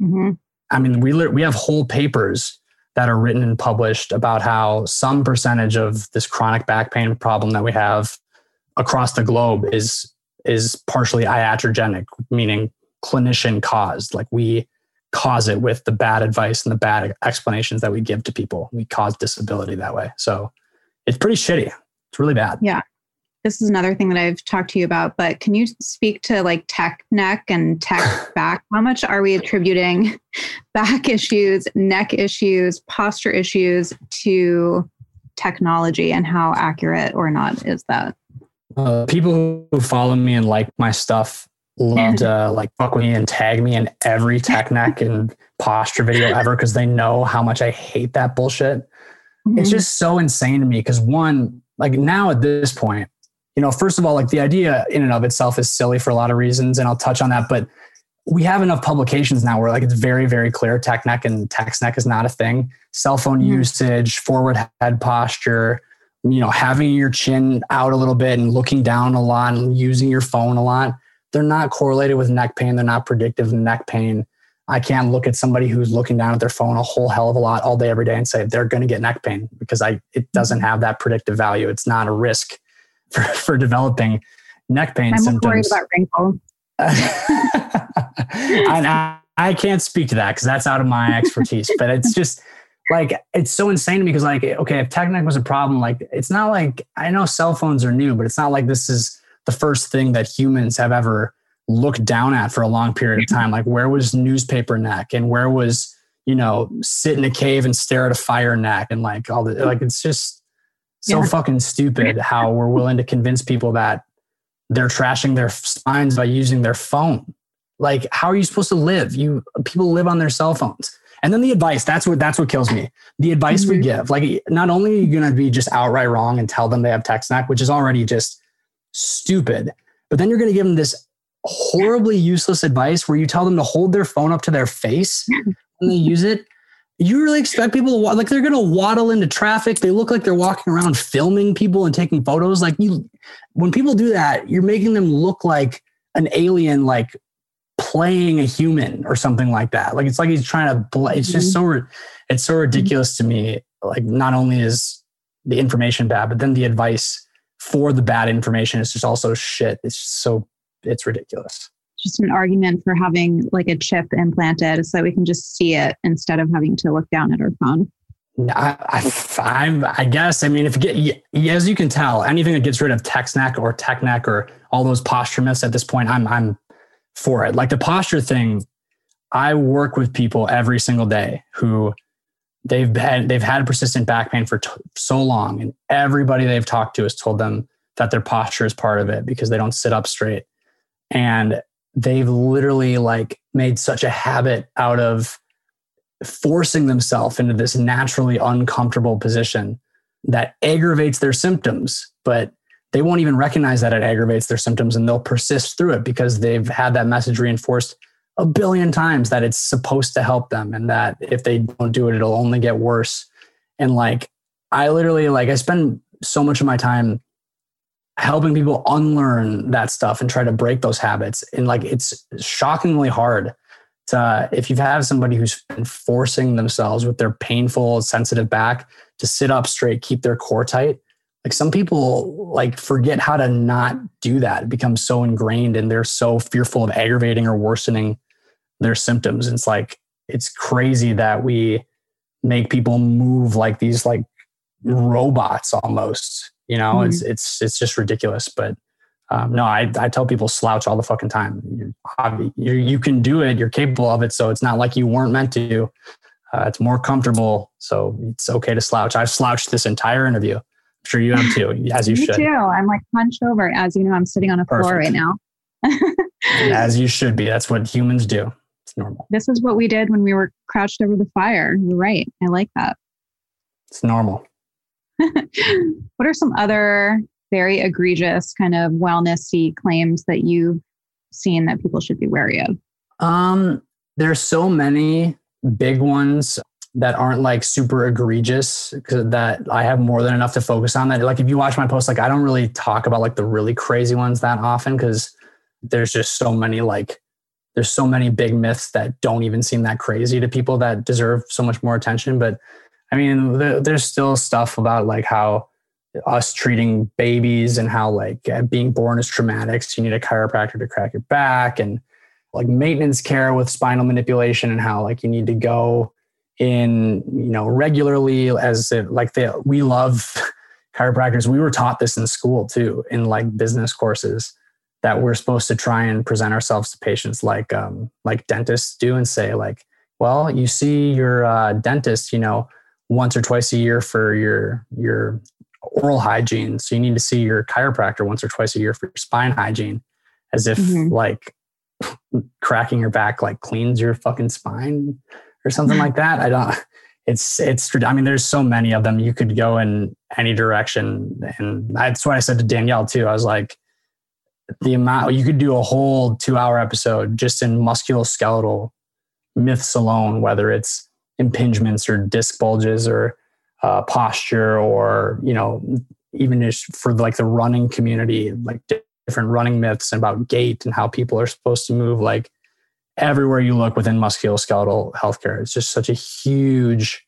Mm-hmm. I mean, we we have whole papers that are written and published about how some percentage of this chronic back pain problem that we have across the globe is is partially iatrogenic, meaning clinician caused. Like we cause it with the bad advice and the bad explanations that we give to people. We cause disability that way. So it's pretty shitty. It's really bad. Yeah. This is another thing that I've talked to you about, but can you speak to like tech neck and tech back? How much are we attributing back issues, neck issues, posture issues to technology, and how accurate or not is that? Uh, people who follow me and like my stuff love to like fuck with me and tag me in every tech neck and posture video ever because they know how much I hate that bullshit. Mm-hmm. It's just so insane to me because one, like now at this point, you know, first of all, like the idea in and of itself is silly for a lot of reasons, and I'll touch on that, but we have enough publications now where like it's very, very clear tech neck and text neck is not a thing. Cell phone mm-hmm. usage, forward head posture, you know, having your chin out a little bit and looking down a lot and using your phone a lot, they're not correlated with neck pain. They're not predictive of neck pain. I can't look at somebody who's looking down at their phone a whole hell of a lot all day, every day and say they're going to get neck pain because I it doesn't have that predictive value. It's not a risk for, for developing neck pain I'm symptoms. I'm worried about wrinkles. And I, I can't speak to that because that's out of my expertise, but it's just... Like, it's so insane to me because like, okay, if tech neck was a problem, like it's not like, I know cell phones are new, but it's not like this is the first thing that humans have ever looked down at for a long period of time. Like where was newspaper neck and where was, you know, sit in a cave and stare at a fire neck and like all the, like, it's just so yeah. fucking stupid how we're willing to convince people that they're trashing their spines by using their phone. Like, how are you supposed to live? You people live on their cell phones. And then the advice, that's what that's what kills me. The advice mm-hmm. we give, like not only are you going to be just outright wrong and tell them they have text neck, which is already just stupid, but then you're going to give them this horribly useless advice where you tell them to hold their phone up to their face when they use it. You really expect people to, like they're going to waddle into traffic. They look like they're walking around filming people and taking photos. Like you, when people do that, you're making them look like an alien, like playing a human or something like that. Like it's like he's trying to bl- it's just so it's so ridiculous to me. Like not only is the information bad, but then the advice for the bad information is just also shit. It's just so it's ridiculous. Just an argument for having like a chip implanted so we can just see it instead of having to look down at our phone. I, I, I'm, I guess, I mean, if you get, as you can tell, anything that gets rid of text neck or tech neck or all those posture myths at this point, I'm, I'm for it. Like the posture thing, I work with people every single day who they've had, they've had persistent back pain for t- so long. And everybody they've talked to has told them that their posture is part of it because they don't sit up straight. And they've literally like made such a habit out of forcing themselves into this naturally uncomfortable position that aggravates their symptoms. But they won't even recognize that it aggravates their symptoms and they'll persist through it because they've had that message reinforced a billion times that it's supposed to help them and that if they don't do it, it'll only get worse. And like, I literally like, I spend so much of my time helping people unlearn that stuff and try to break those habits. And like, it's shockingly hard to, if you have somebody who's been forcing themselves with their painful, sensitive back to sit up straight, keep their core tight. Like some people like forget how to not do that. It becomes so ingrained and they're so fearful of aggravating or worsening their symptoms. And it's like, it's crazy that we make people move like these like robots almost, you know, mm-hmm. it's, it's, it's just ridiculous. But um, no, I, I tell people slouch all the fucking time. You, you, you can do it. You're capable of it. So it's not like you weren't meant to, uh, it's more comfortable. So it's okay to slouch. I've slouched this entire interview. Sure, you have too, as you Me should. Me too. I'm like hunched over. As you know, I'm sitting on a Perfect. Floor right now. As you should be. That's what humans do. It's normal. This is what we did when we were crouched over the fire. You're right. I like that. It's normal. What are some other very egregious kind of wellness-y claims that you've seen that people should be wary of? Um, there's so many big ones that aren't like super egregious because that I have more than enough to focus on that. Like if you watch my posts, like I don't really talk about like the really crazy ones that often because there's just so many, like there's so many big myths that don't even seem that crazy to people that deserve so much more attention. But I mean, th- there's still stuff about like how us treating babies and how like being born is traumatic. So you need a chiropractor to crack your back and like maintenance care with spinal manipulation and how like you need to go in, you know, regularly as it, like the, we love chiropractors. We were taught this in school too, in like business courses, that we're supposed to try and present ourselves to patients like, um, like dentists do, and say like, well, you see your uh, dentist, you know, once or twice a year for your, your oral hygiene. So you need to see your chiropractor once or twice a year for your spine hygiene, as if mm-hmm. like cracking your back, like cleans your fucking spine or something like that. I don't, it's, it's, I mean, there's so many of them. You could go in any direction. And that's what I said to Danielle too. I was like, the amount, you could do a whole two hour episode just in musculoskeletal myths alone, whether it's impingements or disc bulges or uh, posture, or, you know, even just for like the running community, like different running myths about gait and how people are supposed to move. Like everywhere you look within musculoskeletal healthcare, it's just such a huge,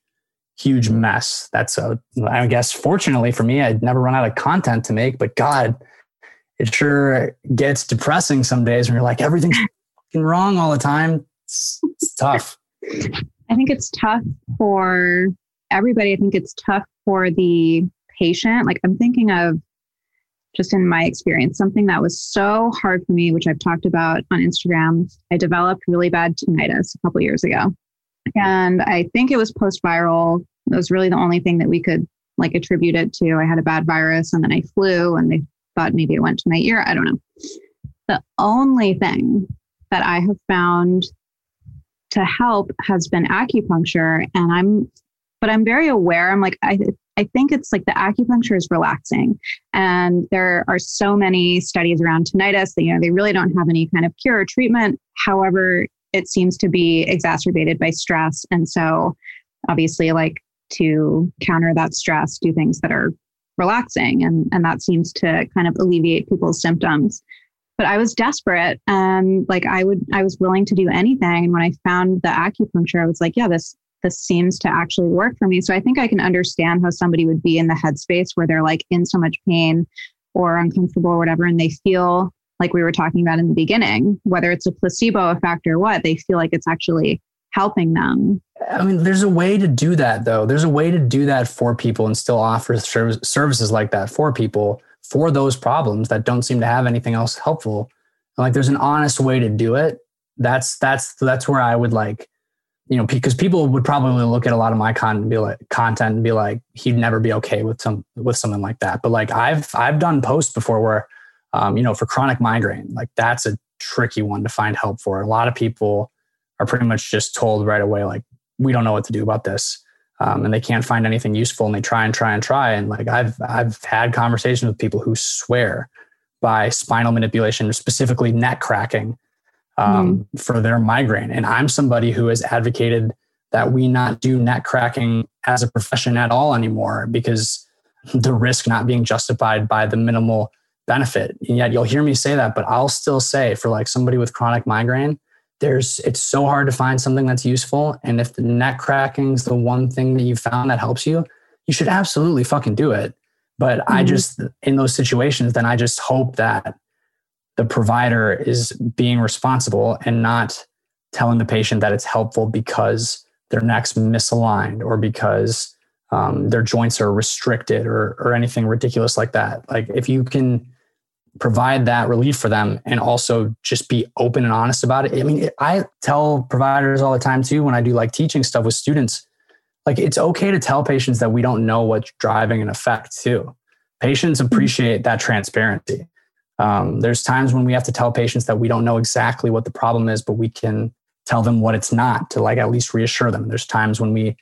huge mess. That's a, I guess, fortunately for me, I'd never run out of content to make, but God, it sure gets depressing some days when you're like, everything's fucking wrong all the time. It's, it's tough. I think it's tough for everybody. I think it's tough for the patient. Like I'm thinking of, just in my experience, something that was so hard for me, which I've talked about on Instagram. I developed really bad tinnitus a couple of years ago. And I think it was post-viral. It was really the only thing that we could like attribute it to. I had a bad virus and then I flew and they thought maybe it went to my ear. I don't know. The only thing that I have found to help has been acupuncture. And I'm, but I'm very aware. I'm like, I, I think it's like the acupuncture is relaxing. And there are so many studies around tinnitus that, you know, they really don't have any kind of cure or treatment. However, it seems to be exacerbated by stress. And so obviously like to counter that stress, do things that are relaxing. And, and that seems to kind of alleviate people's symptoms. But I was desperate. And like, I would, I was willing to do anything. And when I found the acupuncture, I was like, yeah, this, this seems to actually work for me. So I think I can understand how somebody would be in the headspace where they're like in so much pain or uncomfortable or whatever. And they feel like we were talking about in the beginning, whether it's a placebo effect or what, they feel like it's actually helping them. I mean, there's a way to do that though. There's a way to do that for people and still offer ser- services like that for people for those problems that don't seem to have anything else helpful. And like, there's an honest way to do it. That's, that's, that's where I would like, you know, because people would probably look at a lot of my content and be like, content and be like, he'd never be okay with some, with something like that. But like, I've, I've done posts before where, um, you know, for chronic migraine, like that's a tricky one to find help for. A lot of people are pretty much just told right away, like, we don't know what to do about this. Um, and they can't find anything useful and they try and try and try. And like, I've, I've had conversations with people who swear by spinal manipulation, specifically neck cracking, Um, for their migraine. And I'm somebody who has advocated that we not do neck cracking as a profession at all anymore, because the risk not being justified by the minimal benefit. And yet you'll hear me say that, but I'll still say for like somebody with chronic migraine, there's, it's so hard to find something that's useful. And if the neck cracking is the one thing that you found that helps you, you should absolutely fucking do it. But mm-hmm. I just, in those situations, then I just hope that the provider is being responsible and not telling the patient that it's helpful because their neck's misaligned or because um, their joints are restricted or, or anything ridiculous like that. Like if you can provide that relief for them and also just be open and honest about it. I mean, I tell providers all the time too, when I do like teaching stuff with students, like it's okay to tell patients that we don't know what's driving an effect too. Patients appreciate that transparency. Um, there's times when we have to tell patients that we don't know exactly what the problem is, but we can tell them what it's not to like at least reassure them. There's times when we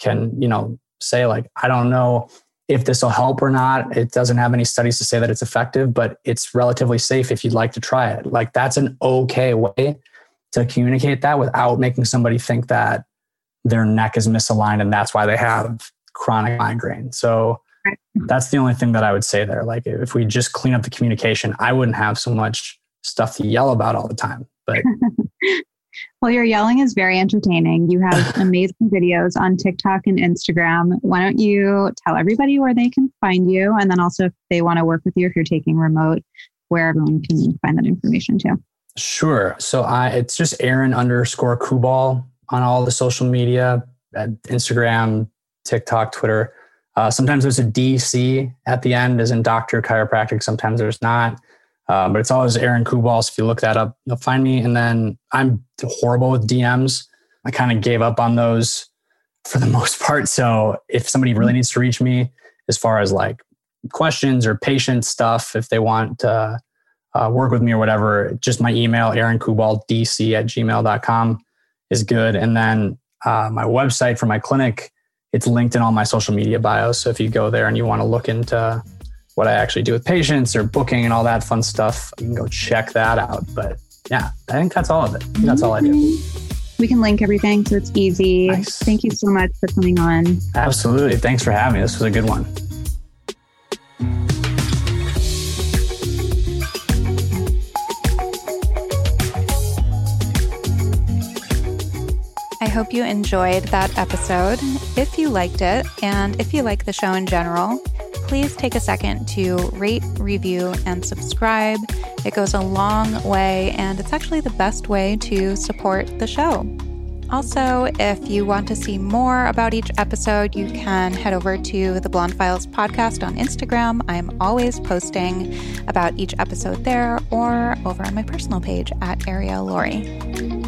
can, you know, say like, I don't know if this will help or not. It doesn't have any studies to say that it's effective, but it's relatively safe if you'd like to try it. Like that's an okay way to communicate that without making somebody think that their neck is misaligned and that's why they have chronic migraine. So that's the only thing that I would say there. Like if we just clean up the communication, I wouldn't have so much stuff to yell about all the time. But well, your yelling is very entertaining. You have amazing videos on TikTok and Instagram. Why don't you tell everybody where they can find you? And then also if they want to work with you, if you're taking remote, where everyone can find that information too. Sure. So I, it's just Aaron underscore Kubal on all the social media, Instagram, TikTok, Twitter. Uh, sometimes there's a D C at the end, as in Doctor Chiropractic. Sometimes there's not. Uh, but it's always Aaron Kubal. So if you look that up, you'll find me. And then I'm horrible with D Ms. I kind of gave up on those for the most part. So if somebody really needs to reach me as far as like questions or patient stuff, if they want to uh, work with me or whatever, just my email, aaron kubal d c at gmail dot com is good. And then uh, my website for my clinic, it's linked in all my social media bios. So if you go there and you want to look into what I actually do with patients or booking and all that fun stuff, you can go check that out. But yeah, I think that's all of it. That's all I do. We can link everything, so it's easy. Nice. Thank you so much for coming on. Absolutely. Thanks for having me. This was a good one. I hope you enjoyed that episode. If you liked it, and if you like the show in general, please take a second to rate, review, and subscribe. It goes a long way, and it's actually the best way to support the show. Also, if you want to see more about each episode, you can head over to the Blonde Files podcast on Instagram. I'm always posting about each episode there, or over on my personal page at Arielle Lorre.